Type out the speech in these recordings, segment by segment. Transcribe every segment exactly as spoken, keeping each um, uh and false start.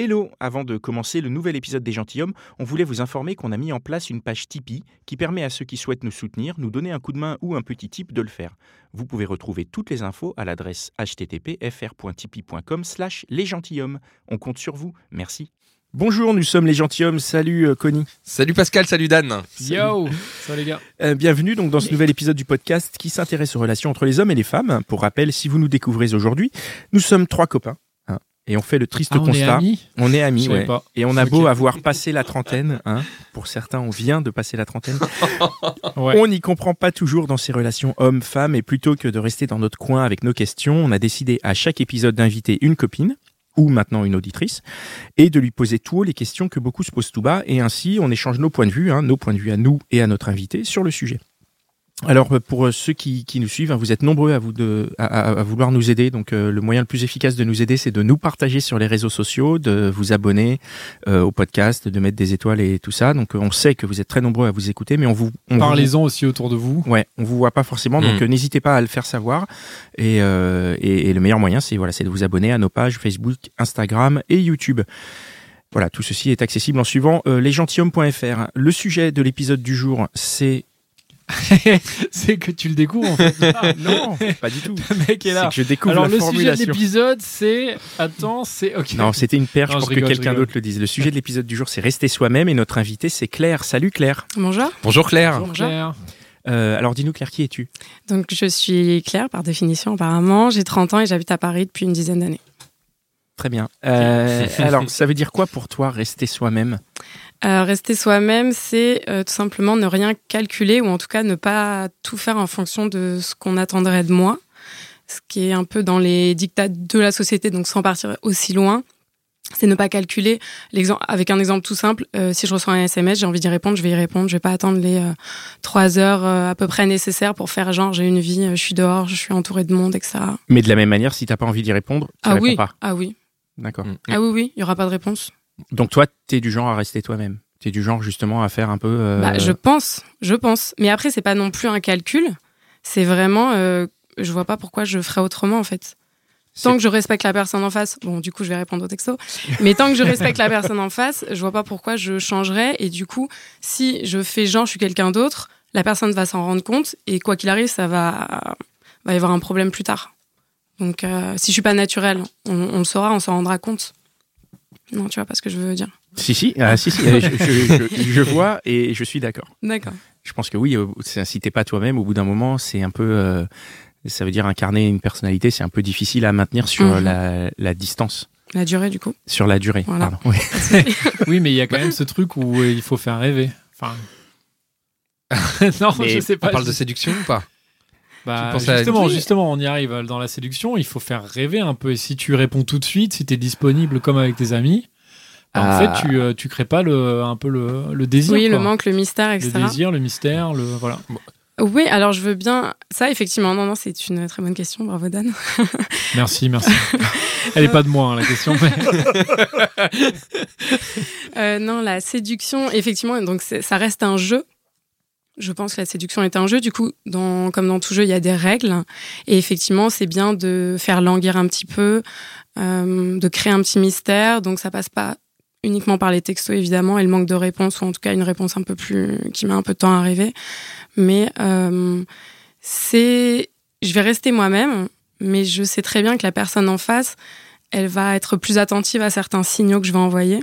Hello, avant de commencer le nouvel épisode des Gentilshommes, on voulait vous informer qu'on a mis en place une page Tipeee qui permet à ceux qui souhaitent nous soutenir, nous donner un coup de main ou un petit tip de le faire. Vous pouvez retrouver toutes les infos à l'adresse h t t p f r point tipeee point com slash les gentilshommes. On compte sur vous, merci. Bonjour, nous sommes les Gentilshommes. Salut euh, Connie. Salut Pascal, salut Dan. Yo, salut les gars. Euh, bienvenue donc dans ce nouvel épisode du podcast qui s'intéresse aux relations entre les hommes et les femmes. Pour rappel, si vous nous découvrez aujourd'hui, nous sommes trois copains hein, et on fait le triste ah, on constat. Est amis on est amis, ouais. Pas. Et on a okay. beau avoir passé la trentaine, hein, pour certains on vient de passer la trentaine, ouais. On n'y comprend pas toujours dans ces relations hommes-femmes et plutôt que de rester dans notre coin avec nos questions, on a décidé à chaque épisode d'inviter une copine ou maintenant une auditrice, et de lui poser tout haut les questions que beaucoup se posent tout bas, et ainsi on échange nos points de vue, hein, nos points de vue à nous et à notre invité sur le sujet. Alors pour ceux qui, qui nous suivent, hein, vous êtes nombreux à, vous de, à, à vouloir nous aider, donc euh, le moyen le plus efficace de nous aider, c'est de nous partager sur les réseaux sociaux, de vous abonner euh, au podcast, de mettre des étoiles et tout ça. Donc euh, on sait que vous êtes très nombreux à vous écouter, mais on vous on parlez-en vous... aussi autour de vous. Ouais, on vous voit pas forcément, mmh. donc euh, n'hésitez pas à le faire savoir. Et, euh, et, et le meilleur moyen, c'est voilà, c'est de vous abonner à nos pages Facebook, Instagram et YouTube. Voilà, tout ceci est accessible en suivant euh, les gentilhommes point f r. Le sujet de l'épisode du jour, c'est c'est que tu le découvres en fait. Ah, non, pas du tout. Le mec est là. C'est que je découvre. Alors, la formulation. Alors le sujet de l'épisode, c'est attends, c'est ok. Non, c'était une perche non, pour rigole, que quelqu'un d'autre le dise. Le sujet de l'épisode du jour, c'est rester soi-même et notre invité, c'est Claire. Salut Claire. Bonjour. Bonjour Claire. Bonjour Claire. Euh, alors dis-nous Claire, qui es-tu ? Donc je suis Claire par définition apparemment. J'ai trente ans et j'habite à Paris depuis une dizaine d'années. Très bien. Euh, alors ça veut dire quoi pour toi rester soi-même ? Euh, rester soi-même, c'est euh, tout simplement ne rien calculer, ou en tout cas ne pas tout faire en fonction de ce qu'on attendrait de moi, ce qui est un peu dans les dictats de la société, donc sans partir aussi loin, c'est ne pas calculer. L'exemple, avec un exemple tout simple, euh, si je reçois un S M S, j'ai envie d'y répondre, je vais y répondre, je vais pas attendre les euh, trois heures euh, à peu près nécessaires pour faire genre j'ai une vie, euh, je suis dehors, je suis entouré de monde, et cetera. Mais de la même manière, si t'as pas envie d'y répondre, tu ah réponds oui. pas. Ah oui. D'accord. Mmh. Ah oui, oui, il y aura pas de réponse. Donc toi, t'es du genre à rester toi-même. T'es du genre justement à faire un peu. Euh... Bah, je pense, je pense. Mais après, c'est pas non plus un calcul. C'est vraiment, euh, je vois pas pourquoi je ferais autrement en fait. Tant c'est... que je respecte la personne en face, bon, du coup, je vais répondre au texto. Mais tant que je respecte la personne en face, je vois pas pourquoi je changerais. Et du coup, si je fais genre, je suis quelqu'un d'autre, la personne va s'en rendre compte et quoi qu'il arrive, ça va, va y avoir un problème plus tard. Donc, euh, si je suis pas naturelle, on, on le saura, on s'en rendra compte. Non, tu vois pas ce que je veux dire. Si, si, ah, si, si je, je, je, je vois et je suis d'accord. D'accord. Je pense que oui, si t'es pas toi-même, au bout d'un moment, c'est un peu... Euh, ça veut dire incarner une personnalité, c'est un peu difficile à maintenir sur mmh. la, la distance. La durée, du coup. Sur la durée, voilà. Pardon. Oui, oui mais il y a quand même ce truc où il faut faire rêver. Enfin... non, mais je sais pas. On parle je... de séduction ou pas ? Bah, justement, à... justement, on y arrive dans la séduction. Il faut faire rêver un peu. Et si tu réponds tout de suite, si t'es disponible comme avec tes amis, ah. en fait, tu tu crées pas le un peu le, le désir. Oui, quoi. Le manque, le mystère, et cetera. Le désir, le mystère, le voilà. Oui, alors je veux bien ça effectivement. Non, non, c'est une très bonne question. Bravo Dan. Merci, merci. Elle est pas de moi hein, la question. Mais... euh, non, la séduction, effectivement, donc ça reste un jeu. Je pense que la séduction est un jeu. Du coup, dans, comme dans tout jeu, il y a des règles. Et effectivement, c'est bien de faire languir un petit peu, euh, de créer un petit mystère. Donc, ça passe pas uniquement par les textos, évidemment, et le manque de réponse, ou en tout cas une réponse un peu plus qui met un peu de temps à arriver. Mais euh, c'est, je vais rester moi-même, mais je sais très bien que la personne en face, elle va être plus attentive à certains signaux que je vais envoyer.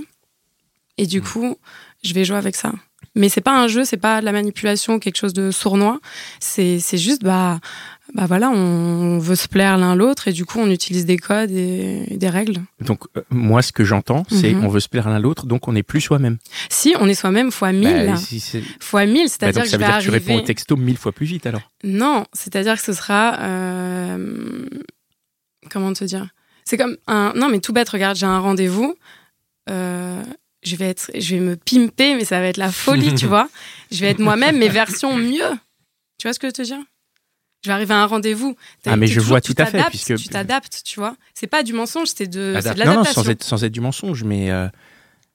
Et du coup, je vais jouer avec ça. Mais c'est pas un jeu, c'est pas de la manipulation, quelque chose de sournois. C'est, c'est juste, bah, bah voilà, on veut se plaire l'un l'autre et du coup, on utilise des codes et, et des règles. Donc, euh, moi, ce que j'entends, c'est mm-hmm. on veut se plaire l'un l'autre, donc on n'est plus soi-même. Si, on est soi-même fois mille. Bah, si c'est... Fois mille, c'est-à-dire bah, que je vais arriver... Ça veut dire que tu réponds au texto mille fois plus vite, alors ? Non, c'est-à-dire que ce sera... Euh... Comment te dire ? C'est comme un... Non, mais tout bête, regarde, j'ai un rendez-vous. Euh... Je vais, être, je vais me pimper, mais ça va être la folie, tu vois. Je vais être moi-même, mais version mieux. Tu vois ce que je te dis ? Je vais arriver à un rendez-vous. T'as, ah, mais je vois tout à fait. Puisque... Tu t'adaptes, tu vois. C'est pas du mensonge, c'est de, c'est de l'adaptation. Non, non, sans être, sans être du mensonge, mais... Euh...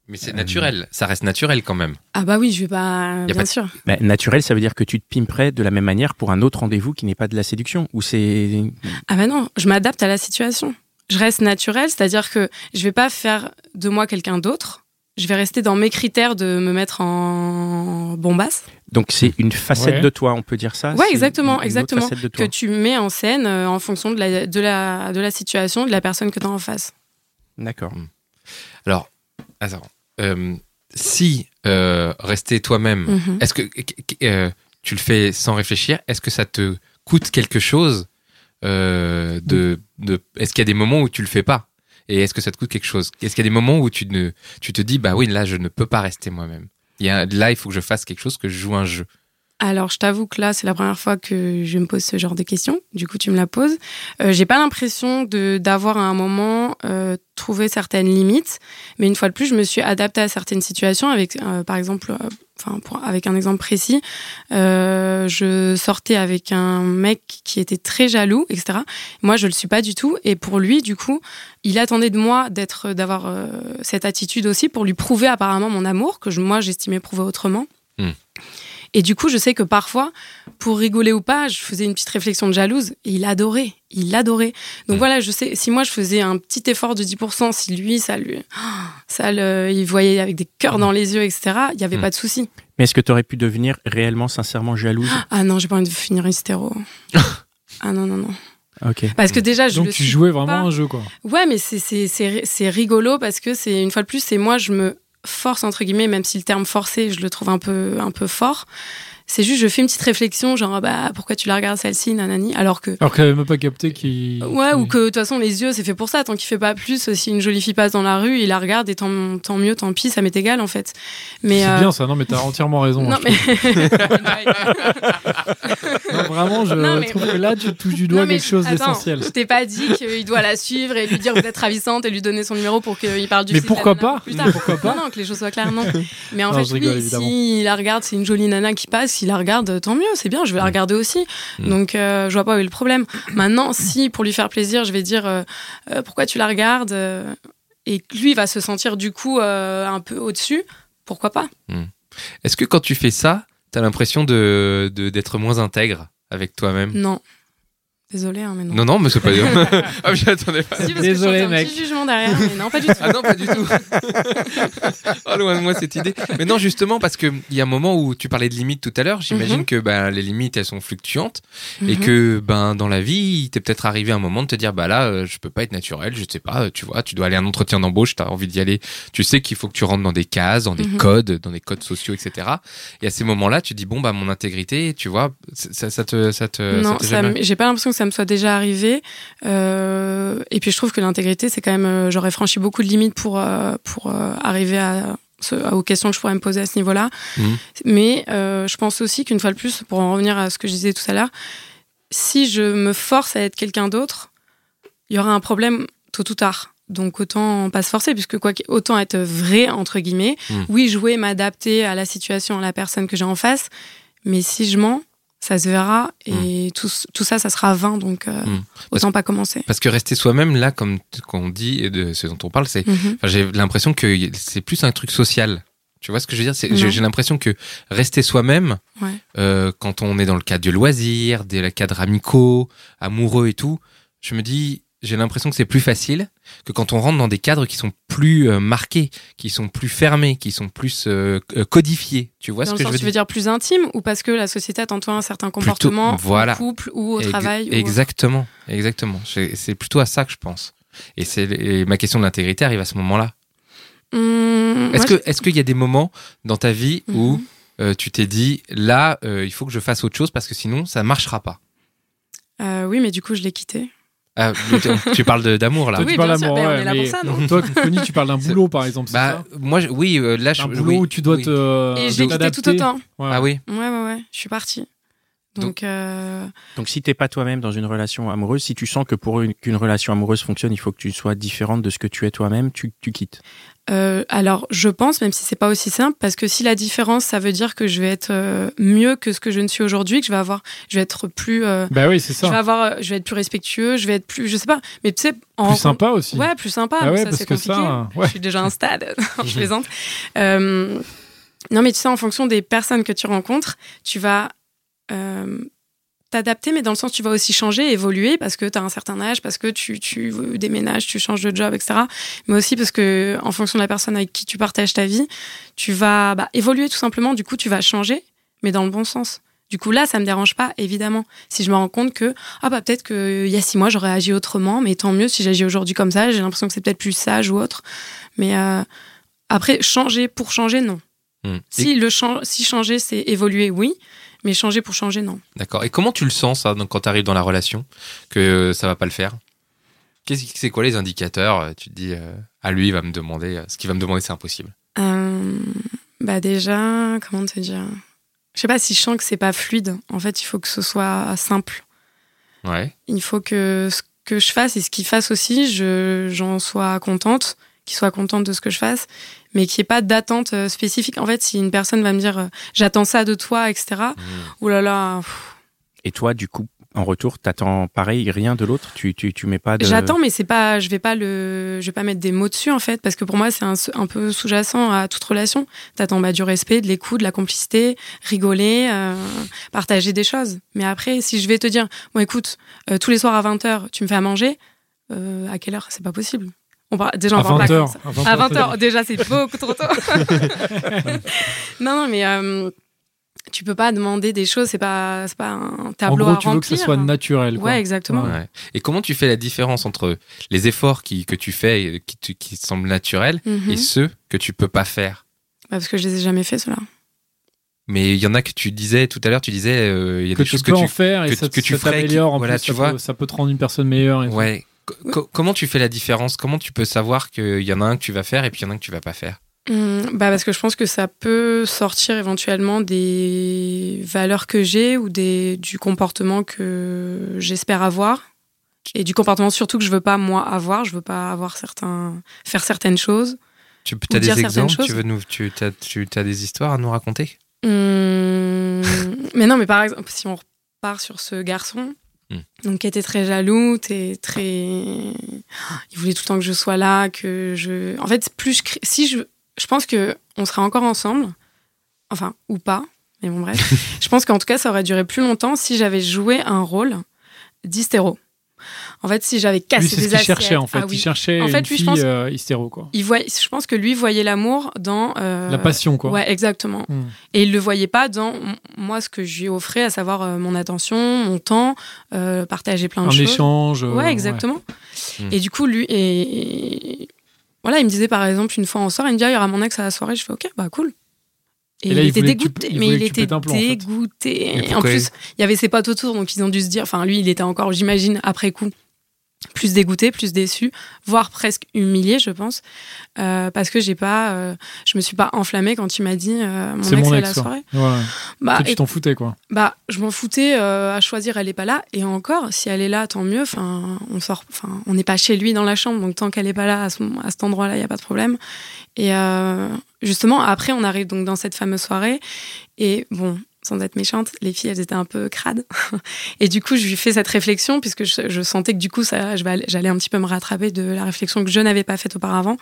Mais c'est euh... naturel, ça reste naturel quand même. Ah bah oui, je vais pas... Bien pas de... sûr. Bah, naturel, ça veut dire que tu te pimperais de la même manière pour un autre rendez-vous qui n'est pas de la séduction, ou c'est... Ah bah non, je m'adapte à la situation. Je reste naturel, c'est-à-dire que je vais pas faire de moi quelqu'un d'autre. Je vais rester dans mes critères de me mettre en bombasse. Donc, c'est une facette ouais. de toi, on peut dire ça ? Oui, exactement, une, exactement. Une que tu mets en scène euh, en fonction de la, de, la, de la situation, de la personne que tu as en face. D'accord. Alors, alors euh, si euh, rester toi-même, mm-hmm. est-ce que euh, tu le fais sans réfléchir ? Est-ce que ça te coûte quelque chose euh, de, de, est-ce qu'il y a des moments où tu le fais pas ? Et est-ce que ça te coûte quelque chose ? Est-ce qu'il y a des moments où tu, ne, tu te dis « Bah oui, là, je ne peux pas rester moi-même. Il y a, là, il faut que je fasse quelque chose, que je joue un jeu. » Alors, je t'avoue que là, c'est la première fois que je me pose ce genre de questions. Du coup, tu me la poses. Euh, j'ai pas l'impression de, d'avoir à un moment euh, trouvé certaines limites. Mais une fois de plus, je me suis adaptée à certaines situations. Avec, euh, par exemple, euh, enfin, pour, avec un exemple précis, euh, je sortais avec un mec qui était très jaloux, et cetera. Moi, je le suis pas du tout. Et pour lui, du coup... Il attendait de moi d'être, d'avoir euh, cette attitude aussi pour lui prouver apparemment mon amour, que je, moi, j'estimais prouver autrement. Mmh. Et du coup, je sais que parfois, pour rigoler ou pas, je faisais une petite réflexion de jalouse. Et il adorait, il adorait. Donc mmh. voilà, je sais, si moi, je faisais un petit effort de dix pour cent, si lui, ça lui... Ça le, il voyait avec des cœurs dans les yeux, et cetera, il n'y avait mmh. pas de souci. Mais est-ce que tu aurais pu devenir réellement, sincèrement jalouse ? Ah non, j'ai pas envie de finir hystéro. Ah non, non, non. Okay. Parce que déjà, je donc le tu jouais vraiment pas. Un jeu quoi. Ouais, mais c'est c'est c'est c'est rigolo parce que c'est une fois de plus c'est moi je me force entre guillemets, même si le terme forcer je le trouve un peu un peu fort. C'est juste je fais une petite réflexion genre bah pourquoi tu la regardes celle-ci nanani alors que alors qu'elle avait même pas capté qu'il ouais qu'il... ou que de toute façon les yeux c'est fait pour ça tant qu'il fait pas plus si une jolie fille passe dans la rue il la regarde et tant tant mieux tant pis ça m'est égal en fait mais c'est euh... bien ça non mais t'as entièrement raison non mais non, vraiment je non, mais... trouve que là tu touches du doigt non, quelque je... chose Attends, d'essentiel je t'ai pas dit qu'il doit la suivre et lui dire vous êtes ravissante et lui donner son numéro pour qu'il parle du mais pourquoi pas mais pourquoi pas non non que les choses soient claires non mais en non, fait rigole, oui évidemment. Si la regarde c'est une jolie nana qui passe s'il la regarde, tant mieux, c'est bien, je vais la regarder aussi. Mmh. Donc, euh, je vois pas où est le problème. Maintenant, si, pour lui faire plaisir, je vais dire euh, euh, « Pourquoi tu la regardes ?» Et lui va se sentir, du coup, euh, un peu au-dessus, pourquoi pas mmh. Est-ce que quand tu fais ça, t'as l'impression de, de, d'être moins intègre avec toi-même ? Non. Désolée, hein, mais non. Non, non, mais c'est pas... ah, je m'attendais pas. Si, parce Désolé, que je mec. Un petit jugement derrière, mais non, pas du tout. Ah non, pas du tout. Oh, loin de moi, cette idée. Mais non, justement, parce qu'il y a un moment où tu parlais de limites tout à l'heure, j'imagine mm-hmm. que bah, les limites, elles sont fluctuantes mm-hmm. et que bah, dans la vie, t'es peut-être arrivé à un moment de te dire, bah là, euh, je peux pas être naturel, je sais pas, tu vois, tu dois aller à un entretien d'embauche, t'as envie d'y aller, tu sais qu'il faut que tu rentres dans des cases, dans des mm-hmm. codes, dans des codes sociaux, et cetera. Et à ces moments-là, tu dis, bon, bah, mon intégrité, tu vois, ça, ça te... Ça te non, ça te ça jamais... j'ai pas l'impression que ça me soit déjà arrivé euh, et puis je trouve que l'intégrité c'est quand même euh, j'aurais franchi beaucoup de limites pour euh, pour euh, arriver à, à aux questions que je pourrais me poser à ce niveau-là mmh. mais euh, je pense aussi qu'une fois de plus pour en revenir à ce que je disais tout à l'heure si je me force à être quelqu'un d'autre il y aura un problème tôt ou tard donc autant pas se forcer puisque quoi autant être vrai entre guillemets mmh. oui jouer m'adapter à la situation à la personne que j'ai en face mais si je mens ça se verra et mmh. tout, tout ça, ça sera vain, donc euh, mmh. autant parce, pas commencer. Parce que rester soi-même, là, comme on dit, et de ce dont on parle, c'est, mmh. j'ai l'impression que c'est plus un truc social. Tu vois ce que je veux dire c'est, j'ai, j'ai l'impression que rester soi-même, ouais. euh, quand on est dans le cadre du loisir, des cadres amicaux, amoureux et tout, je me dis... J'ai l'impression que c'est plus facile que quand on rentre dans des cadres qui sont plus euh, marqués, qui sont plus fermés, qui sont plus euh, codifiés. Tu vois dans ce que sens, je veux tu dire? Tu veux dire plus intime ou parce que la société attend toi un certain comportement plutôt, voilà. au couple ou au Ex- travail? Exactement, ou... exactement. C'est, c'est plutôt à ça que je pense. Et, c'est, et ma question de l'intégrité arrive à ce moment-là. Mmh, est-ce, que, je... est-ce qu'il y a des moments dans ta vie mmh. où euh, tu t'es dit là, euh, il faut que je fasse autre chose parce que sinon ça ne marchera pas? euh, Oui, mais du coup je l'ai quitté. Ah, tu parles de, d'amour là. Toi, oui, tu parles d'amour. Sûr, ouais, mais ça, toi, Connie, tu parles d'un boulot par exemple. C'est bah, ça moi, je, oui, euh, là, je, un boulot oui, où tu dois oui. te. Euh, et j'ai quitté tout autant. Ouais. Ah oui. Ouais, ouais, ouais. Je suis partie. Donc, donc, euh... donc si t'es pas toi-même dans une relation amoureuse, si tu sens que pour une, qu'une relation amoureuse fonctionne, il faut que tu sois différente de ce que tu es toi-même, tu, tu quittes. Euh, alors, je pense, même si c'est pas aussi simple, parce que si la différence, ça veut dire que je vais être mieux que ce que je ne suis aujourd'hui, que je vais avoir, je vais être plus, euh, bah oui, c'est ça. Je vais avoir, je vais être plus respectueux, je vais être plus, je sais pas, mais tu sais, en plus sympa aussi. Ouais, plus sympa. Ah ouais, ça, parce c'est que compliqué. Ça, ouais. Je suis déjà à un stade. Je plaisante. Euh, non, mais tu sais, en fonction des personnes que tu rencontres, tu vas Euh, t'adapter, mais dans le sens tu vas aussi changer, évoluer, parce que t'as un certain âge, parce que tu, tu déménages, tu changes de job, et cetera. Mais aussi parce que, en fonction de la personne avec qui tu partages ta vie, tu vas bah, évoluer tout simplement, du coup tu vas changer, mais dans le bon sens. Du coup là, ça me dérange pas, évidemment. Si je me rends compte que, ah bah peut-être qu'il y a six mois, j'aurais agi autrement, mais tant mieux si j'agis aujourd'hui comme ça, j'ai l'impression que c'est peut-être plus sage ou autre. Mais euh, après, changer pour changer, non. Mmh. Si, le cha- si changer, c'est évoluer, oui. Mais changer pour changer, non. D'accord. Et comment tu le sens, ça, donc, quand tu arrives dans la relation, que ça ne va pas le faire ? Qu'est-ce, c'est quoi les indicateurs ? Tu te dis, euh, ah, lui, il va me demander, ce qu'il va me demander, c'est impossible. Euh, bah déjà, comment te dire ? Je ne sais pas, si je sens que ce n'est pas fluide, en fait, il faut que ce soit simple. Ouais. Il faut que ce que je fasse et ce qu'il fasse aussi, je, j'en sois contente, qu'il soit contente de ce que je fasse, mais qu'il n'y ait pas d'attente euh, spécifique. En fait, si une personne va me dire euh, « j'attends ça de toi », et cetera. Mmh. Oulala. Pff. Et toi, du coup, en retour, t'attends pareil, rien de l'autre ? Tu, tu, tu mets pas de... J'attends, mais c'est pas, je vais pas le, je vais pas mettre des mots dessus, en fait, parce que pour moi, c'est un, un peu sous-jacent à toute relation. T'attends bah, du respect, de l'écoute, de la complicité, rigoler, euh, partager des choses. Mais après, si je vais te dire « bon, écoute, euh, tous les soirs à vingt heures, tu me fais à manger euh, », à quelle heure ? C'est pas possible. On parle, déjà, on parle vingt heures, pas comme ça. À vingt heures, déjà, c'est beaucoup trop tôt. non, non, mais euh, tu peux pas demander des choses, c'est pas, c'est pas un tableau à remplir. En gros, tu veux que ce soit naturel. Quoi. Ouais, exactement. Ouais. Et comment tu fais la différence entre les efforts qui, que tu fais, qui, qui, qui semblent naturels, mm-hmm. et ceux que tu peux pas faire ? Bah, parce que je les ai jamais faits, ceux-là. Mais il y en a que tu disais tout à l'heure, tu disais, euh, il y a que des choses que tu peux en faire, et que, ça, que tu ferais, t'améliore, en voilà, plus, tu ça, vois. Peut, ça peut te rendre une personne meilleure. Et ouais. Tout. Co- comment tu fais la différence ? Comment tu peux savoir qu'il y en a un que tu vas faire et puis il y en a un que tu vas pas faire ? Mmh, bah parce que je pense que ça peut sortir éventuellement des valeurs que j'ai ou des, du comportement que j'espère avoir. Et du comportement surtout que je veux pas moi avoir. Je veux pas avoir certains, faire certaines choses. Tu as des exemples ? Tu veux nous, tu as tu as des histoires à nous raconter ? Mmh, mais non, mais par exemple, si on repart sur ce garçon... Donc, qui était très jaloux, t'es très... il voulait tout le temps que je sois là, que je... En fait, plus je... si je... je pense qu'on serait encore ensemble, enfin, ou pas, mais bon, bref. Je pense qu'en tout cas, ça aurait duré plus longtemps si j'avais joué un rôle d'hystéro. En fait, si j'avais cassé des assiettes... Lui, c'est ce qu'il cherchait, en fait. Ah, oui. Il cherchait en fait, une lui, fille je pense, euh, hystéro, quoi. Il voy... Je pense que lui voyait l'amour dans... Euh... La passion, quoi. Ouais, exactement. Mmh. Et il le voyait pas dans, moi, ce que je lui offrais, à savoir euh, mon attention, mon temps, euh, partager plein de Un choses. Un échange. Euh... Ouais, exactement. Ouais. Et du coup, lui... Et... Voilà, il me disait, par exemple, une fois on sort, il me dit, ah, il y aura mon ex à la soirée. Je fais, ok, bah cool. Et, et là, il, il était dégoûté, tu... mais il, il était plan, dégoûté. En, fait. En plus, il y avait ses potes autour, donc ils ont dû se dire... Enfin, lui, il était encore, j'imagine, après coup, plus dégoûté, plus déçu, voire presque humilié, je pense, euh, parce que j'ai pas, euh, je me suis pas enflammée quand il m'a dit euh, mon, c'est ex, mon ex à la soirée. Ouais. Bah, toi, tu et, t'en foutais, quoi. Bah, je m'en foutais euh, à choisir, elle est pas là. Et encore, si elle est là, tant mieux. Enfin, on sort, enfin, on n'est pas chez lui dans la chambre, donc tant qu'elle est pas là, à, ce, à cet endroit-là, il y a pas de problème. Et euh, justement, après, on arrive donc dans cette fameuse soirée, et bon. Sans être méchante, les filles, elles étaient un peu crades. Et du coup, je lui fais cette réflexion, puisque je, je sentais que du coup, ça, je vais, j'allais un petit peu me rattraper de la réflexion que je n'avais pas faite auparavant.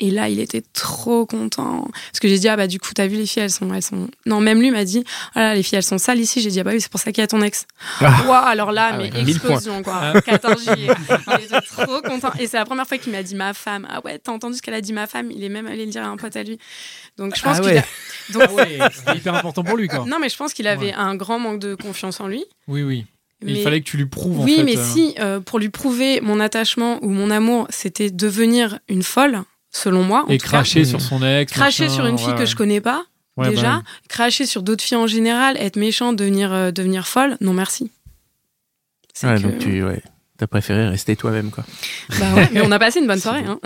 Et là, il était trop content. Parce que j'ai dit, ah bah du coup, t'as vu, les filles, elles sont... Elles sont... Non, même lui m'a dit, ah là, les filles, elles sont sales ici. J'ai dit, ah bah oui, c'est pour ça qu'il y a ton ex. Ah. Waouh, alors là, ah, mais ouais, explosion, quoi. quatorze juillet. Il était trop content. Et c'est la première fois qu'il m'a dit, ma femme. Ah ouais, t'as entendu ce qu'elle a dit, ma femme ? Il est même allé le dire à un pote à lui. Donc, je pense ah qu'il ouais. a... Donc... Ah ouais, c'est hyper important pour lui, quoi. Non, mais je pense qu'il avait ouais. un grand manque de confiance en lui. Oui, oui. Mais... Il fallait que tu lui prouves, en oui, fait. Oui, mais euh... si, euh, pour lui prouver mon attachement ou mon amour, c'était devenir une folle, selon moi. En et tout cracher cas, sur son ex. Cracher machin, sur une fille ouais. que je connais pas, ouais, déjà. Bah oui. Cracher sur d'autres filles en général, être méchant, devenir, euh, devenir folle, non merci. C'est ouais, que... donc tu ouais, t'as préféré rester toi-même, quoi. Bah ouais, mais on a passé une bonne soirée. Hein.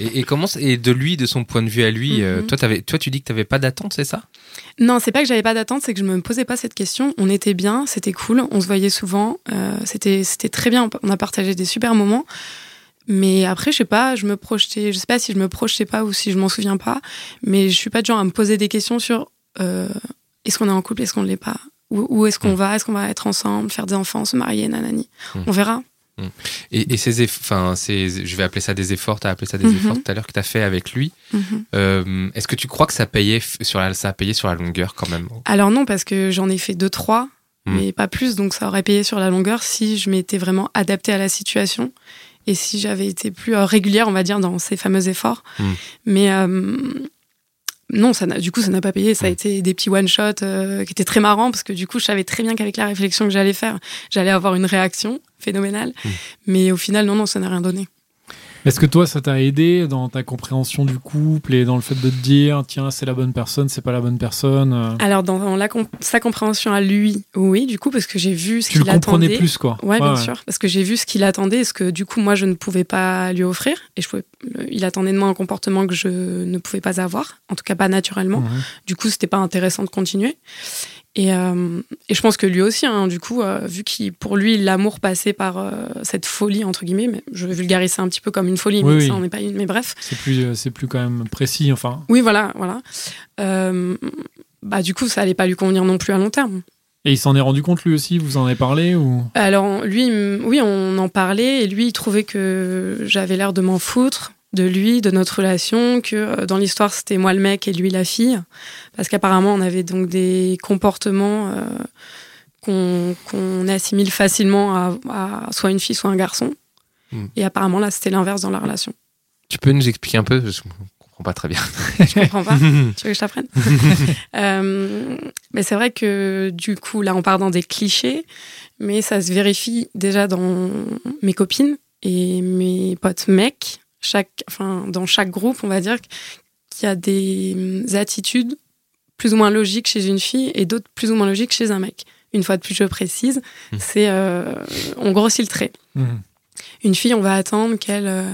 Et, et comment et de lui, de son point de vue à lui, mm-hmm. euh, toi, t'avais, toi tu dis que tu n'avais pas d'attente, c'est ça ? Non, c'est pas que j'avais pas d'attente, c'est que je me posais pas cette question. On était bien, c'était cool, on se voyait souvent, euh, c'était c'était très bien, on a partagé des super moments. Mais après, je sais pas, je me projetais, je sais pas si je me projetais pas ou si je m'en souviens pas, mais je suis pas du genre à me poser des questions sur euh, est-ce qu'on est en couple, est-ce qu'on ne l'est pas, où, où est-ce qu'on mmh. va, est-ce qu'on va être ensemble, faire des enfants, se marier, nanani. Mmh. On verra. Mmh. Et, et ces efforts, enfin, je vais appeler ça des efforts, t'as appelé ça des mmh. efforts tout à l'heure que t'as fait avec lui. Mmh. Euh, est-ce que tu crois que ça payait sur la, ça a payé sur la longueur quand même ? Alors non, parce que j'en ai fait deux, trois, mmh. mais pas plus, donc ça aurait payé sur la longueur si je m'étais vraiment adaptée à la situation. Et si j'avais été plus euh, régulière, on va dire, dans ces fameux efforts. Mmh. Mais euh, non, ça n'a, du coup, ça n'a pas payé. Ça mmh. a été des petits one-shots euh, qui étaient très marrants parce que du coup, je savais très bien qu'avec la réflexion que j'allais faire, j'allais avoir une réaction phénoménale. Mmh. Mais au final, non, non, ça n'a rien donné. Est-ce que toi, ça t'a aidé dans ta compréhension du couple et dans le fait de te dire, tiens, c'est la bonne personne, c'est pas la bonne personne ? Alors, dans la comp- sa compréhension à lui, oui, du coup, parce que j'ai vu ce tu qu'il attendait. Tu le comprenais plus, quoi. Ouais, ouais bien ouais. sûr, parce que j'ai vu ce qu'il attendait et ce que, du coup, moi, je ne pouvais pas lui offrir. Et je pouvais... il attendait de moi un comportement que je ne pouvais pas avoir, en tout cas pas naturellement. Ouais. Du coup, c'était pas intéressant de continuer. Et, euh, et je pense que lui aussi, hein, du coup, euh, vu que pour lui, l'amour passait par euh, cette folie, entre guillemets, mais je vulgarise ça un petit peu comme une folie, oui, mais oui. ça, on n'est pas une, mais bref. C'est plus, euh, c'est plus quand même précis, enfin. Oui, voilà, voilà. Euh, bah, du coup, ça n'allait pas lui convenir non plus à long terme. Et il s'en est rendu compte, lui aussi ? Vous en avez parlé ou... Alors, lui, oui, on en parlait, et lui, il trouvait que j'avais l'air de m'en foutre. De lui, de notre relation, que dans l'histoire c'était moi le mec et lui la fille, parce qu'apparemment on avait donc des comportements euh, qu'on, qu'on assimile facilement à, à soit une fille soit un garçon, mmh. et apparemment là c'était l'inverse dans la relation. Tu peux nous expliquer un peu ? Je comprends pas très bien. Je comprends pas ? Tu veux que je t'apprenne ? euh, mais c'est vrai que du coup là on part dans des clichés, mais ça se vérifie déjà dans mes copines et mes potes mecs. Chaque, enfin, dans chaque groupe, on va dire qu'il y a des attitudes plus ou moins logiques chez une fille et d'autres plus ou moins logiques chez un mec. Une fois de plus, je précise, mmh. c'est euh, on grossit le trait. Mmh. Une fille, on va attendre qu'elle, euh,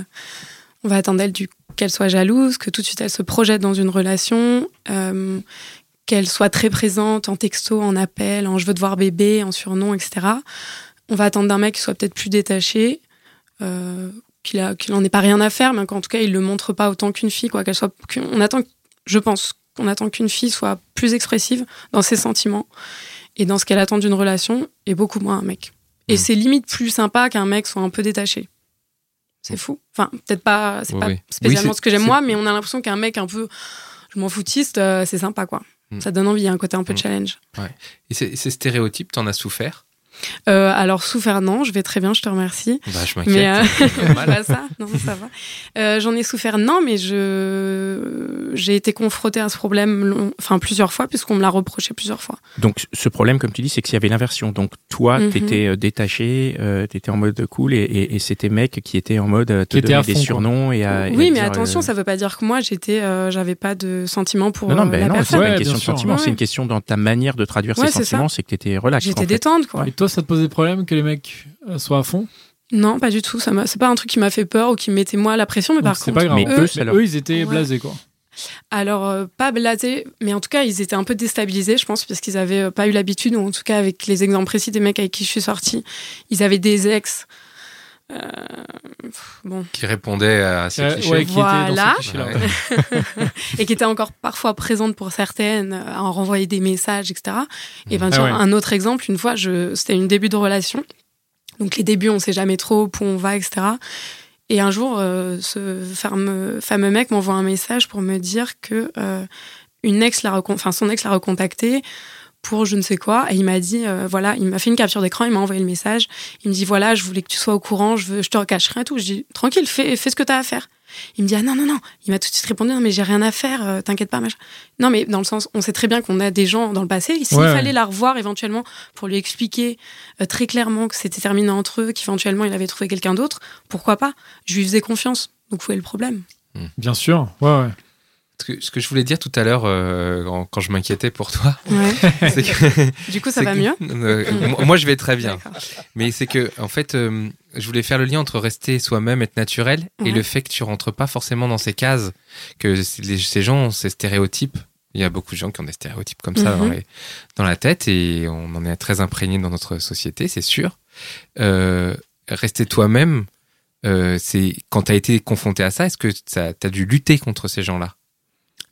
on va attendre d'elle du, qu'elle soit jalouse, que tout de suite elle se projette dans une relation, euh, qu'elle soit très présente en texto, en appel, en je veux te voir bébé, en surnom, et cetera. On va attendre d'un mec qui soit peut-être plus détaché. Euh, Qu'il, a, qu'il en ait pas rien à faire, mais qu'en tout cas, il le montre pas autant qu'une fille, quoi, qu'elle soit, qu'on attend, je pense, qu'on attend qu'une fille soit plus expressive dans ses sentiments et dans ce qu'elle attend d'une relation et beaucoup moins un mec. Et mmh. c'est limite plus sympa qu'un mec soit un peu détaché. C'est fou. Enfin, peut-être pas, c'est oui, pas oui. spécialement oui, c'est, ce que j'aime c'est... moi, mais on a l'impression qu'un mec un peu, je m'en foutiste, euh, c'est sympa, quoi. Mmh. Ça donne envie, il y a un côté un peu mmh. challenge. Ouais. Et ces, ces stéréotypes, t'en as souffert ? Euh, alors souffert non, je vais très bien, je te remercie. Bah, je m'inquiète. Mais, euh... voilà ça, non ça va. Euh, j'en ai souffert non, mais je j'ai été confrontée à ce problème, long... enfin plusieurs fois, puisqu'on me l'a reproché plusieurs fois. Donc ce problème, comme tu dis, c'est qu'il y avait l'inversion. Donc toi, mm-hmm. t'étais détachée, euh, t'étais en mode cool, et, et, et c'était mec qui était en mode te donner des surnoms quoi. et à. Oui, et à mais dire, attention, euh... ça veut pas dire que moi j'étais, euh, j'avais pas de sentiments pour non, non, ben la non, personne. Non, non, c'est pas une question de sentiments, ouais. c'est une question dans ta manière de traduire ouais, ces sentiments, c'est, c'est que t'étais relax. J'étais en fait. détente quoi. Ouais. Ça te posait problème que les mecs soient à fond ? Non, pas du tout. Ça m'a... C'est pas un truc qui m'a fait peur ou qui mettait moi à la pression, mais donc par contre... Pas grave. Mais eux, eux, eux, ils étaient ouais. blasés, quoi. Alors, euh, pas blasés, mais en tout cas, ils étaient un peu déstabilisés, je pense, parce qu'ils n'avaient pas eu l'habitude, ou en tout cas, avec les exemples précis des mecs avec qui je suis sortie, ils avaient des ex... Euh, bon. Qui répondait à ces clichés, ouais, qui voilà. étaient dans ces clichés-là. Et qui était encore parfois présente pour certaines, à en renvoyer des messages, et cetera. Et ben, ah ouais. un autre exemple, une fois, je, c'était une début de relation. Donc les débuts, on sait jamais trop où on va, et cetera. Et un jour, euh, ce fameux, fameux mec m'envoie un message pour me dire que euh, une ex l'a recont- enfin, son ex l'a recontacté pour je ne sais quoi, et il m'a dit, euh, voilà, il m'a fait une capture d'écran, il m'a envoyé le message, il me dit, voilà, je voulais que tu sois au courant, je, veux, je te recacherai et tout, je dis, tranquille, fais, fais ce que t'as à faire. Il me dit, ah non, non, non, il m'a tout de suite répondu, non mais j'ai rien à faire, euh, t'inquiète pas, machin. Non mais dans le sens, on sait très bien qu'on a des gens dans le passé, s'il ouais. fallait la revoir éventuellement pour lui expliquer euh, très clairement que c'était terminé entre eux, qu'éventuellement il avait trouvé quelqu'un d'autre, pourquoi pas ? Je lui faisais confiance, donc où est le problème ? Mmh. Bien sûr, ouais, ouais. Ce que je voulais dire tout à l'heure euh, quand je m'inquiétais pour toi, ouais. c'est que, du coup ça va que, mieux. Euh, moi je vais très bien, d'accord. Mais c'est que en fait euh, je voulais faire le lien entre rester soi-même, être naturel, ouais. et le fait que tu rentres pas forcément dans ces cases, que les, ces gens ont ces stéréotypes. Il y a beaucoup de gens qui ont des stéréotypes comme ça, mmh. dans, les, dans la tête, et on en est très imprégné dans notre société, c'est sûr. Euh, rester toi-même, euh, c'est, quand tu as été confronté à ça, est-ce que tu as dû lutter contre ces gens-là ?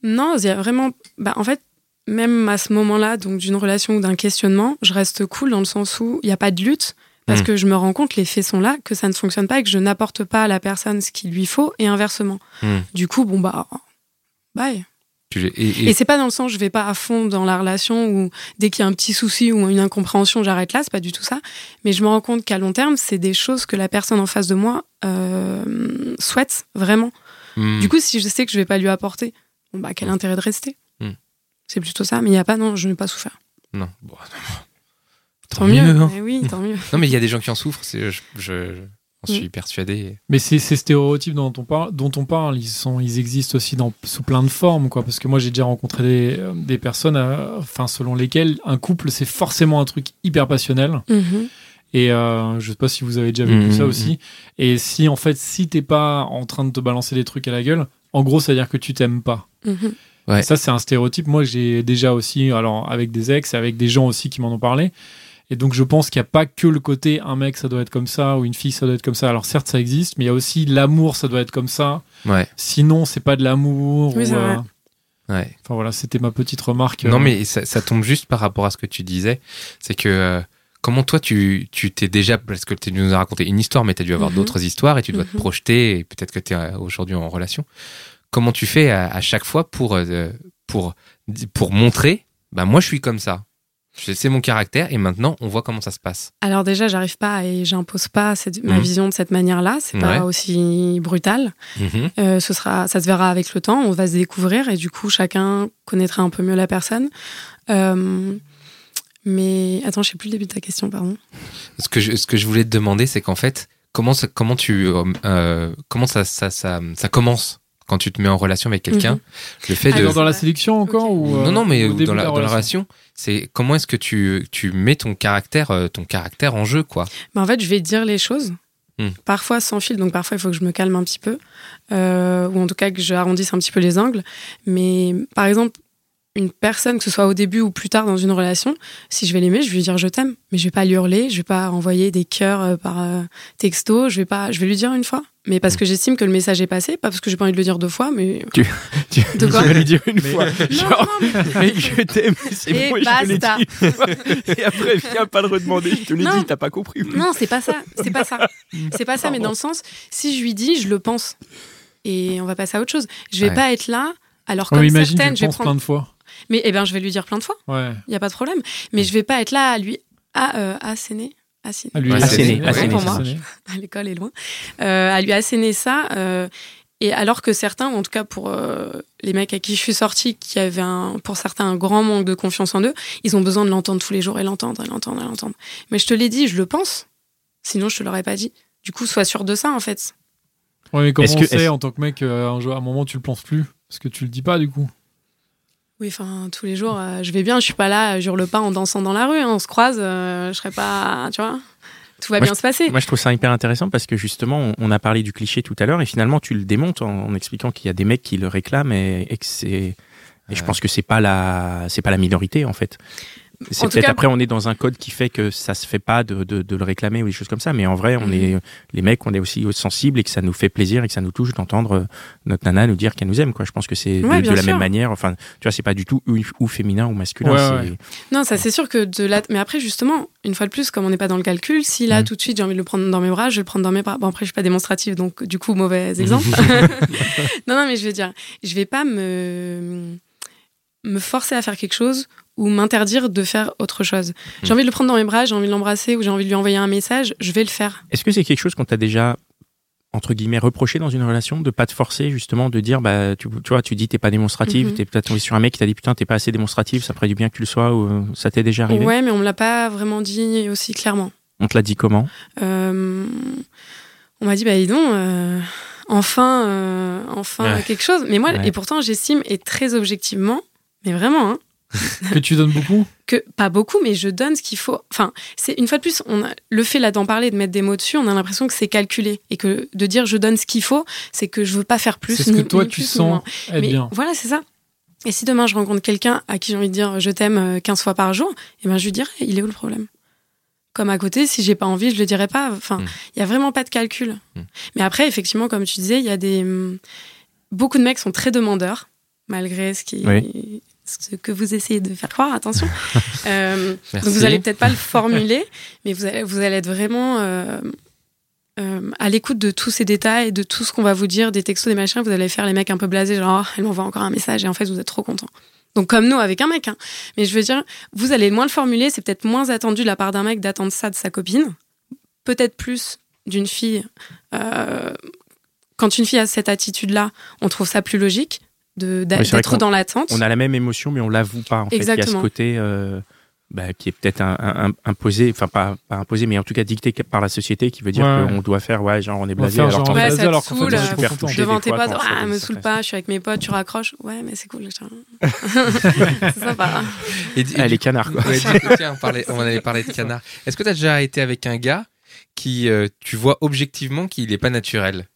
Non, il y a vraiment... Bah, en fait, même à ce moment-là, donc d'une relation ou d'un questionnement, je reste cool dans le sens où il n'y a pas de lutte, parce mmh. que je me rends compte, les faits sont là, que ça ne fonctionne pas et que je n'apporte pas à la personne ce qu'il lui faut, et inversement. Mmh. Du coup, bon bah, bye. Et, et... et c'est pas dans le sens, je vais pas à fond dans la relation où dès qu'il y a un petit souci ou une incompréhension, j'arrête là, c'est pas du tout ça. Mais je me rends compte qu'à long terme, c'est des choses que la personne en face de moi euh, souhaite vraiment. Mmh. Du coup, si je sais que je vais pas lui apporter, bon bah, quel mmh. intérêt de rester ? Mmh. C'est plutôt ça, mais il n'y a pas, non, je n'ai pas souffert. Non, bon, tant, tant mieux. mieux hein. Oui, tant mieux. Non, mais il y a des gens qui en souffrent, c'est, je... je... J'en suis persuadé. Mais ces, ces stéréotypes dont on parle, dont on parle ils, sont, ils existent aussi dans, sous plein de formes, quoi, parce que moi j'ai déjà rencontré des, des personnes à, enfin, selon lesquelles un couple c'est forcément un truc hyper passionnel. Mm-hmm. Et euh, je sais pas si vous avez déjà vécu mm-hmm. ça aussi. Et si en fait, si t'es pas en train de te balancer des trucs à la gueule, en gros, ça veut dire que tu t'aimes pas. Mm-hmm. Ouais. Et ça, c'est un stéréotype. Moi j'ai déjà aussi, alors avec des ex, avec des gens aussi qui m'en ont parlé. Et donc, je pense qu'il n'y a pas que le côté un mec, ça doit être comme ça, ou une fille, ça doit être comme ça. Alors, certes, ça existe, mais il y a aussi l'amour, ça doit être comme ça. Ouais. Sinon, c'est pas de l'amour. Oui, ou, euh... ouais. Enfin, voilà, c'était ma petite remarque. Non, euh... mais ça, ça tombe juste par rapport à ce que tu disais. C'est que, euh, comment toi, tu, tu t'es déjà, parce que tu nous as raconté une histoire, mais tu as dû avoir mm-hmm. d'autres histoires et tu dois mm-hmm. te projeter, et peut-être que tu es aujourd'hui en relation. Comment tu fais à, à chaque fois pour, euh, pour, pour montrer, bah, moi, je suis comme ça. C'est mon caractère et maintenant on voit comment ça se passe. Alors déjà j'arrive pas et j'impose pas cette, ma mmh. vision de cette manière-là, c'est ouais. pas aussi brutal. Mmh. Euh, ce sera, ça se verra avec le temps, on va se découvrir et du coup chacun connaîtra un peu mieux la personne. Euh, mais attends, je sais plus le début de ta question, pardon. Ce que je, ce que je voulais te demander, c'est qu'en fait comment ça, comment tu euh, comment ça ça ça, ça commence. Quand tu te mets en relation avec quelqu'un, mm-hmm. le fait ah, de... Dans la séduction encore okay. ou euh, Non, non, mais dans la, dans la relation, relation c'est comment est-ce que tu, tu mets ton caractère, euh, ton caractère en jeu, quoi. Bah en fait, je vais dire les choses, mm. parfois sans fil, donc parfois il faut que je me calme un petit peu, euh, ou en tout cas que j'arrondisse un petit peu les angles. Mais par exemple, une personne, que ce soit au début ou plus tard dans une relation, si je vais l'aimer, je vais lui dire je t'aime, mais je vais pas lui hurler, je vais pas envoyer des cœurs par euh, texto, je vais pas, je vais lui dire une fois. Mais parce que j'estime que le message est passé, pas parce que j'ai pas envie de le dire deux fois, mais... Tu, tu, de quoi tu vas lui dire une mais fois. Mais... Genre, non, non, mais... mec, je t'aime, c'est bon, je te l'ai dit. Et après, viens pas le redemander, je te l'ai non. dit, t'as pas compris. Non, c'est pas ça, c'est pas ça. C'est pas ça, mais dans le sens, si je lui dis, je le pense. Et on va passer à autre chose. Je vais ouais. pas être là, alors comme ouais, imagine, certaines, je vais prendre... plein de fois. Mais eh ben, je vais lui dire plein de fois, il ouais. n'y a pas de problème. Mais ouais. je vais pas être là à lui à, euh, asséner. Asséner. À lui asséner, asséner. asséner. Pour moi, asséner. L'école est loin. Euh, à lui asséner ça. Euh, et alors que certains, ou en tout cas pour euh, les mecs à qui je suis sortie, qui avaient un, pour certains un grand manque de confiance en eux, ils ont besoin de l'entendre tous les jours et l'entendre, et l'entendre, et l'entendre. Mais je te l'ai dit, je le pense. Sinon, je te l'aurais pas dit. Du coup, sois sûr de ça, en fait. Ouais, mais comment est-ce on que, sait, est-ce... en tant que mec, euh, à un moment, tu le penses plus ? Parce que tu le dis pas, du coup. Oui, enfin, tous les jours, euh, je vais bien, je suis pas là, j'hurle pas en dansant dans la rue, hein, on se croise, euh, je serai pas, tu vois, tout va moi, bien je, se passer. Moi, je trouve ça hyper intéressant parce que justement, on, on a parlé du cliché tout à l'heure et finalement, tu le démontes en, en expliquant qu'il y a des mecs qui le réclament et, et que c'est, et ouais. je pense que c'est pas la, c'est pas la minorité en fait. C'est en peut-être cas, après, on est dans un code qui fait que ça se fait pas de, de, de le réclamer ou des choses comme ça, mais en vrai, on mmh. est, les mecs, on est aussi sensibles et que ça nous fait plaisir et que ça nous touche d'entendre notre nana nous dire qu'elle nous aime, quoi. Je pense que c'est ouais, de, de la même manière. Enfin, tu vois, c'est pas du tout ou, ou féminin ou masculin. Ouais, c'est... Ouais. Non, ça, c'est sûr que de la, mais après, justement, une fois de plus, comme on n'est pas dans le calcul, si là, mmh. tout de suite, j'ai envie de le prendre dans mes bras, je vais le prendre dans mes bras. Bon, après, je suis pas démonstrative, donc, du coup, mauvais exemple. non, non, mais je veux dire, je vais pas me, me forcer à faire quelque chose ou m'interdire de faire autre chose. J'ai envie de le prendre dans mes bras, j'ai envie de l'embrasser ou j'ai envie de lui envoyer un message, je vais le faire. Est-ce que c'est quelque chose qu'on t'a déjà, entre guillemets, reproché dans une relation, de pas te forcer justement, de dire, bah, tu, tu vois, tu dis t'es pas démonstrative, mm-hmm. t'es peut-être tombé sur un mec qui t'a dit putain t'es pas assez démonstrative, ça ferait du bien que tu le sois, ou ça t'est déjà arrivé ? Ouais, mais on me l'a pas vraiment dit aussi clairement. On te l'a dit comment ? euh, On m'a dit, bah dis donc... Euh... Enfin, euh, enfin ouais. quelque chose. Mais moi, ouais. et pourtant, j'estime, et très objectivement, mais vraiment, hein, Que tu donnes beaucoup ? Que, pas beaucoup, mais je donne ce qu'il faut. Enfin, c'est, une fois de plus, on a, le fait là d'en parler, de mettre des mots dessus, on a l'impression que c'est calculé. Et que de dire je donne ce qu'il faut, c'est que je veux pas faire plus. C'est ce ni, que toi tu plus, sens être mais, bien. Voilà, c'est ça. Et si demain je rencontre quelqu'un à qui j'ai envie de dire je t'aime quinze fois par jour, eh ben, je lui dirai, il est où le problème ? Comme à côté, si j'ai pas envie, je le dirai pas. Enfin, il mmh. y a vraiment pas de calcul. Mmh. Mais après, effectivement, comme tu disais, il y a des. Beaucoup de mecs sont très demandeurs, malgré ce qui. Oui. Ce que vous essayez de faire croire, attention. Euh, donc vous allez peut-être pas le formuler, mais vous allez, vous allez être vraiment euh, euh, à l'écoute de tous ces détails, de tout ce qu'on va vous dire, des textos, des machins. Vous allez faire les mecs un peu blasés, genre oh, elle m'envoie encore un message et en fait vous êtes trop content. Donc comme nous avec un mec, hein. Mais je veux dire, vous allez moins le formuler, c'est peut-être moins attendu de la part d'un mec d'attendre ça de sa copine, peut-être plus d'une fille. Euh, quand une fille a cette attitude-là, on trouve ça plus logique. De, d'a- oui, d'être dans l'attente. On a la même émotion, mais on l'avoue pas. En Exactement. Fait, il y a ce côté euh, bah, qui est peut-être un, un, un, imposé, enfin pas, pas imposé, mais en tout cas dicté par la société, qui veut dire ouais. qu'on doit faire, ouais, genre on est blasé, on alors qu'on ouais, est alors qu'on est super touché. Devant tes potes, ah, me saoule pas, je suis avec mes potes, tu raccroches, ouais, mais c'est cool. C'est sympa. Hein. Et, et, ah, les canards, quoi. Ouais, tiens, on, parlait, on allait parler de canards. Est-ce que tu as déjà été avec un gars qui, euh, tu vois objectivement qu'il est pas naturel ?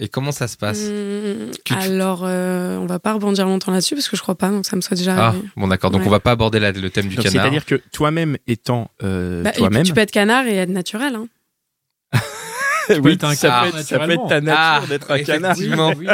Et comment ça se passe ? mmh, tu... Alors, euh, on va pas rebondir longtemps là-dessus parce que je crois pas, donc ça me soit déjà. Ah, bon d'accord, donc ouais. on va pas aborder la, le thème du donc, canard. C'est-à-dire que toi-même étant euh, bah, toi-même, tu peux être canard et être naturel. Hein. Tu oui, un ça, peut être, ça peut être ta nature ah, d'être un canard. Oui, bah oui,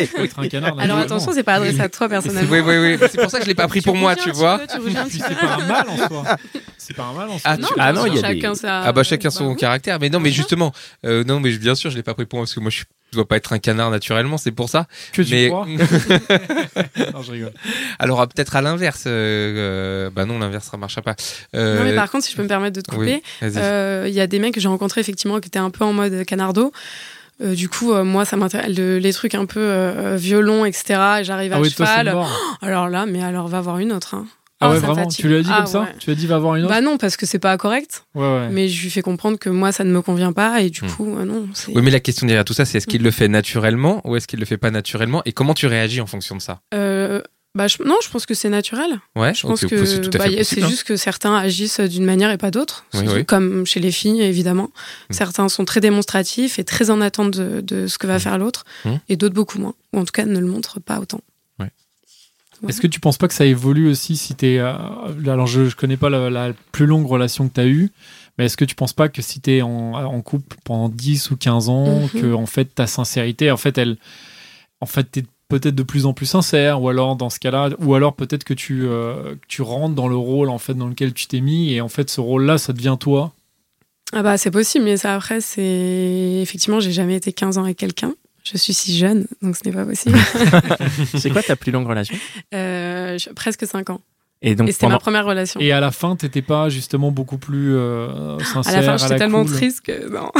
il faut être un canard. Alors attention, c'est pas adressé à toi personnellement. Oui, oui, oui. C'est pour ça que je l'ai pas pris pour tu moi, viens, tu vois. Tu peux, tu puis, c'est pas un mal en soi. C'est pas un mal en soi. Ah, tu... ah non, il y a chacun des... ça... Ah bah chacun son bah, caractère. Mais non, mais justement, euh, non, mais bien sûr, je l'ai pas pris pour moi parce que moi, je dois pas être un canard naturellement. C'est pour ça. Que tu mais... crois. Non, je rigole. Alors peut-être à l'inverse. Euh, bah non, l'inverse ça marchera pas. Euh... Non, mais par contre, si je peux me permettre de te couper, il y a des mecs que j'ai rencontrés effectivement qui étaient un peu en mode canardo. Euh, du coup, euh, moi, ça m'intéresse le, les trucs un peu euh, violons, et cetera. Et j'arrive à ah oui, cheval. Toi, oh, alors là, mais alors va voir une autre. Hein. Ah, ah ouais, vraiment. Fatigue. Tu lui as dit ah, comme ouais. ça ? Tu lui as dit va voir une autre ? Bah non, parce que c'est pas correct. Ouais, ouais. Mais je lui fais comprendre que moi, ça ne me convient pas et du mmh. coup, euh, non. C'est... Oui, mais la question derrière tout ça, c'est est-ce qu'il mmh. le fait naturellement ou est-ce qu'il le fait pas naturellement et comment tu réagis en fonction de ça ? euh... Bah, je, non, je pense que c'est naturel. Ouais, je pense okay, que c'est, bah, possible, c'est hein. juste que certains agissent d'une manière et pas d'autre. Oui, oui. Comme chez les filles, évidemment. Mmh. Certains sont très démonstratifs et très en attente de, de ce que va mmh. faire l'autre. Mmh. Et d'autres beaucoup moins. Ou en tout cas, ne le montrent pas autant. Ouais. Ouais. Est-ce que tu penses pas que ça évolue aussi si t'es... Euh, alors, je, je connais pas la, la plus longue relation que t'as eue. Mais est-ce que tu penses pas que si t'es en, en couple pendant dix ou quinze ans, mmh. que en fait, ta sincérité, en fait, elle... En fait, t'es... peut-être de plus en plus sincère, ou alors dans ce cas-là, ou alors peut-être que tu, euh, que tu rentres dans le rôle en fait, dans lequel tu t'es mis, et en fait ce rôle-là, ça devient toi. Ah bah c'est possible, mais ça après, c'est... Effectivement, j'ai jamais été quinze ans avec quelqu'un, je suis si jeune, donc ce n'est pas possible. C'est quoi ta plus longue relation ? euh, je... Presque cinq ans. Et, donc, et c'était pendant... ma première relation. Et à la fin, t'étais pas justement beaucoup plus euh, sincère. À la fin, j'étais la tellement cool. triste que non.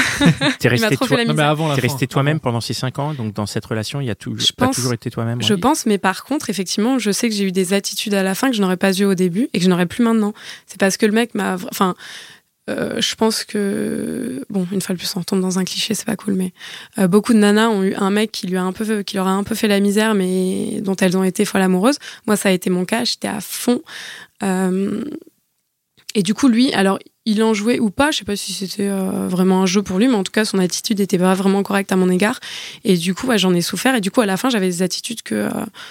T'es resté toi... la toi-même pendant ces cinq ans, donc dans cette relation, il y a tout... pas pense... toujours été toi-même. Je ouais. pense, mais par contre, effectivement, je sais que j'ai eu des attitudes à la fin que je n'aurais pas eues au début et que je n'aurais plus maintenant. C'est parce que le mec m'a, enfin, euh, je pense que bon, une fois de plus, on tombe dans un cliché, c'est pas cool, mais euh, beaucoup de nanas ont eu un mec qui lui a un peu, qui leur a un peu fait la misère, mais dont elles ont été folles amoureuses. Moi, ça a été mon cas, j'étais à fond. Euh, et du coup, lui, alors, il en jouait ou pas, je sais pas si c'était euh, vraiment un jeu pour lui, mais en tout cas, son attitude était pas vraiment correcte à mon égard. Et du coup, ouais, j'en ai souffert. Et du coup, à la fin, j'avais des attitudes que, euh,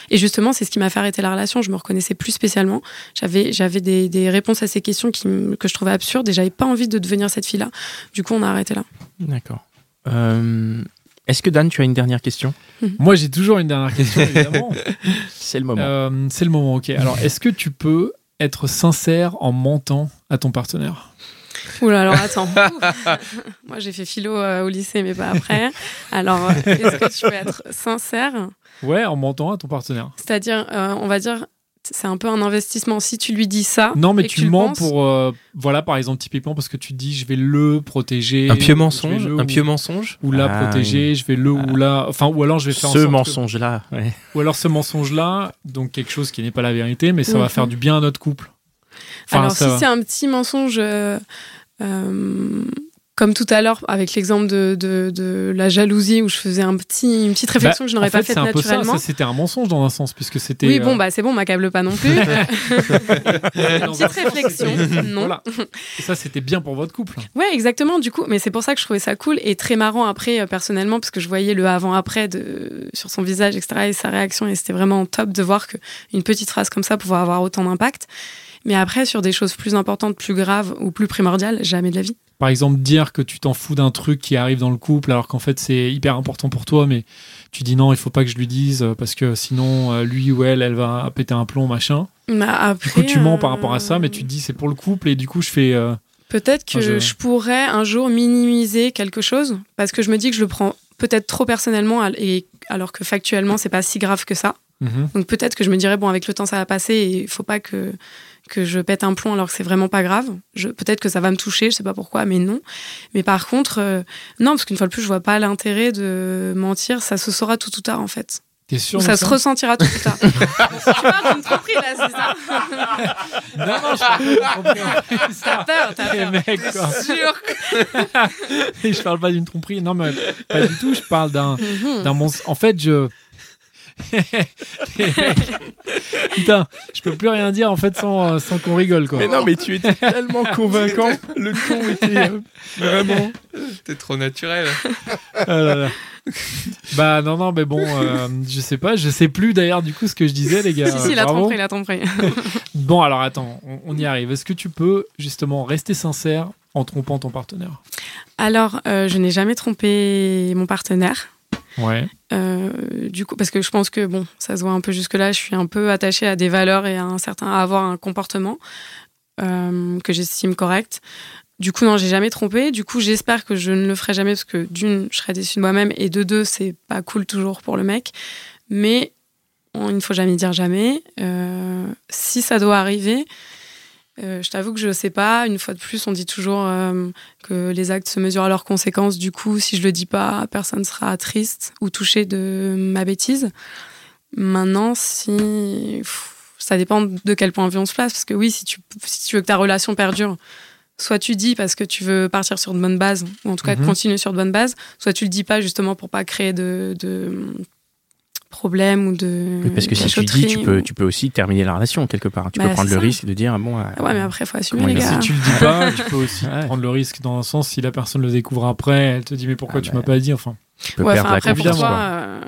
et justement, c'est ce qui m'a fait arrêter la relation. Je me reconnaissais plus spécialement. J'avais, j'avais des, des réponses à ces questions qui, que je trouvais absurdes et j'avais pas envie de devenir cette fille-là. Du coup, on a arrêté là. D'accord. Euh... Est-ce que Dan, tu as une dernière question ? Moi, j'ai toujours une dernière question, évidemment. C'est le moment. Euh, c'est le moment, ok. Alors, est-ce que tu peux être sincère en mentant à ton partenaire ? Oula, alors attends. Moi, j'ai fait philo euh, au lycée, mais pas après. Alors, est-ce que tu peux être sincère ? Ouais, en mentant à ton partenaire. C'est-à-dire, euh, on va dire... c'est un peu un investissement. Si tu lui dis ça, non, mais et tu, tu mens penses... pour euh, voilà, par exemple typiquement parce que tu dis je vais le protéger, un pieux mensonge, un ou, pieux mensonge, ou la ah, protéger, oui. je vais le ah. ou la, enfin ou alors je vais faire ce mensonge là, que... ouais. ou alors ce mensonge là, donc quelque chose qui n'est pas la vérité, mais ça mmh. va faire du bien à notre couple. Enfin, alors si va... c'est un petit mensonge euh, euh, Comme tout à l'heure, avec l'exemple de, de, de la jalousie, où je faisais un petit, une petite réflexion bah, que je n'aurais pas faite naturellement. En fait, c'est un peu ça. ça. C'était un mensonge, dans un sens, puisque c'était... Oui, bon, bah, c'est bon, m'accable pas non plus. Une petite réflexion, non. Voilà. Et ça, c'était bien pour votre couple. Ouais, exactement, du coup. Mais c'est pour ça que je trouvais ça cool et très marrant après, personnellement, parce que je voyais le avant-après de... sur son visage, et cetera, et sa réaction, et c'était vraiment top de voir qu'une petite phrase comme ça pouvait avoir autant d'impact. Mais après, sur des choses plus importantes, plus graves ou plus primordiales, jamais de la vie. Par exemple, dire que tu t'en fous d'un truc qui arrive dans le couple, alors qu'en fait, c'est hyper important pour toi, mais tu dis non, il faut pas que je lui dise, parce que sinon, lui ou elle, elle va péter un plomb, machin. Bah après, du coup, tu mens euh... par rapport à ça, mais tu te dis, c'est pour le couple, et du coup, je fais... Euh... Peut-être que enfin, je... je pourrais un jour minimiser quelque chose, parce que je me dis que je le prends peut-être trop personnellement, et alors que factuellement, c'est pas si grave que ça. Mmh. Donc peut-être que je me dirais, bon, avec le temps, ça va passer, et il faut pas que... que je pète un plomb alors que c'est vraiment pas grave. Je, peut-être que ça va me toucher, je sais pas pourquoi, mais non. Mais par contre, euh, non, parce qu'une fois de plus, je vois pas l'intérêt de mentir. Ça se saura tout ou tard, en fait. T'es sûr? Ça se ressentira tout ou tard. Tu parles d'une tromperie, là, c'est ça? Non, non, je parle pas d'une tromperie. T'as peur, t'as peur. Mec, t'es quoi. Sûr que... Je parle pas d'une tromperie, non, mais pas du tout. Je parle d'un... Mm-hmm. d'un monstre. En fait, je... Putain, je peux plus rien dire en fait sans, sans qu'on rigole quoi. Mais non, mais tu étais tellement convaincant, le con était euh, vraiment. T'es trop naturel. Ah là là. Bah non non, mais bon, euh, je sais pas, je sais plus d'ailleurs du coup ce que je disais les gars. Si si, la tromperie, la tromperie. Bon alors attends, on, on y arrive. Est-ce que tu peux justement rester sincère en trompant ton partenaire? Alors euh, je n'ai jamais trompé mon partenaire. Ouais. Euh, du coup, parce que je pense que bon, ça se voit un peu jusque-là, je suis un peu attachée à des valeurs et à un certain, à avoir un comportement euh, que j'estime correct. Du coup, non, j'ai jamais trompé. Du coup, j'espère que je ne le ferai jamais parce que d'une, je serai déçue de moi-même et de deux, c'est pas cool toujours pour le mec. Mais on, il ne faut jamais dire jamais. Euh, si ça doit arriver. Euh, je t'avoue que je sais pas, une fois de plus on dit toujours euh, que les actes se mesurent à leurs conséquences, du coup si je le dis pas, personne sera triste ou touché de ma bêtise. Maintenant si pff, ça dépend de quel point de vue on se place, parce que oui, si tu, si tu veux que ta relation perdure, soit tu dis parce que tu veux partir sur de bonnes bases, ou en tout cas mm-hmm. continuer sur de bonnes bases, soit tu le dis pas justement pour pas créer de... de problème ou de... Oui, parce que si tu dis, tu peux, ou... tu peux aussi terminer la relation quelque part. Tu bah, peux prendre le ça. risque de dire, bon... Euh, ouais, mais après, il faut assumer, les gars. Si tu le dis pas, tu peux aussi ouais. prendre le risque dans un sens, si la personne le découvre après, elle te dit, mais pourquoi ah, tu bah... m'as pas dit, enfin... Tu peux ouais, perdre la confiance, quoi. Euh,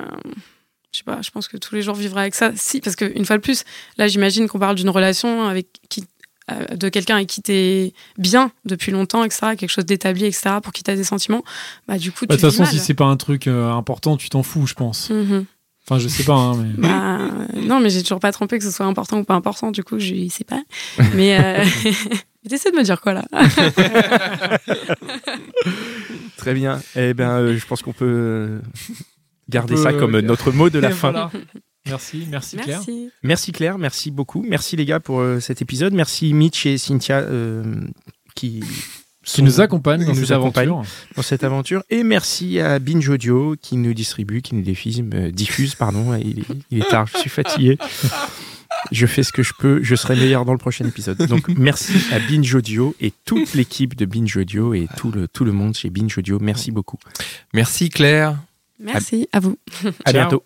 je sais pas, je pense que tous les jours vivre avec ça. Si, parce qu'une fois de plus, là, j'imagine qu'on parle d'une relation avec qui, euh, de quelqu'un avec qui t'es bien depuis longtemps, et cetera, quelque chose d'établi, et cetera, pour qui t'as des sentiments. Bah, du coup, bah, tu de toute façon, mal. Si c'est pas un truc euh, important, tu t'en fous, je pense. Mm-hmm. Enfin, je sais pas, hein, mais... Bah, euh, non, mais j'ai toujours pas trompé que ce soit important ou pas important, du coup, je sais pas. Mais euh... t'essaies de me dire quoi, là? Très bien. Eh bien, euh, je pense qu'on peut garder peut, ça comme euh, notre mot de la fin. Voilà. Merci, merci Claire. Merci. merci Claire, merci beaucoup. Merci les gars pour euh, cet épisode. Merci Mitch et Cynthia euh, qui... qui nous accompagne dans, nous accompagne dans cette aventure. Et merci à Binge Audio qui nous distribue, qui nous diffuse, euh, diffuse pardon. Il, il est tard, je suis fatigué. Je fais ce que je peux, je serai meilleur dans le prochain épisode. Donc merci à Binge Audio et toute l'équipe de Binge Audio et tout le, tout le monde chez Binge Audio. Merci beaucoup. Merci Claire. Merci à, à vous. À bientôt.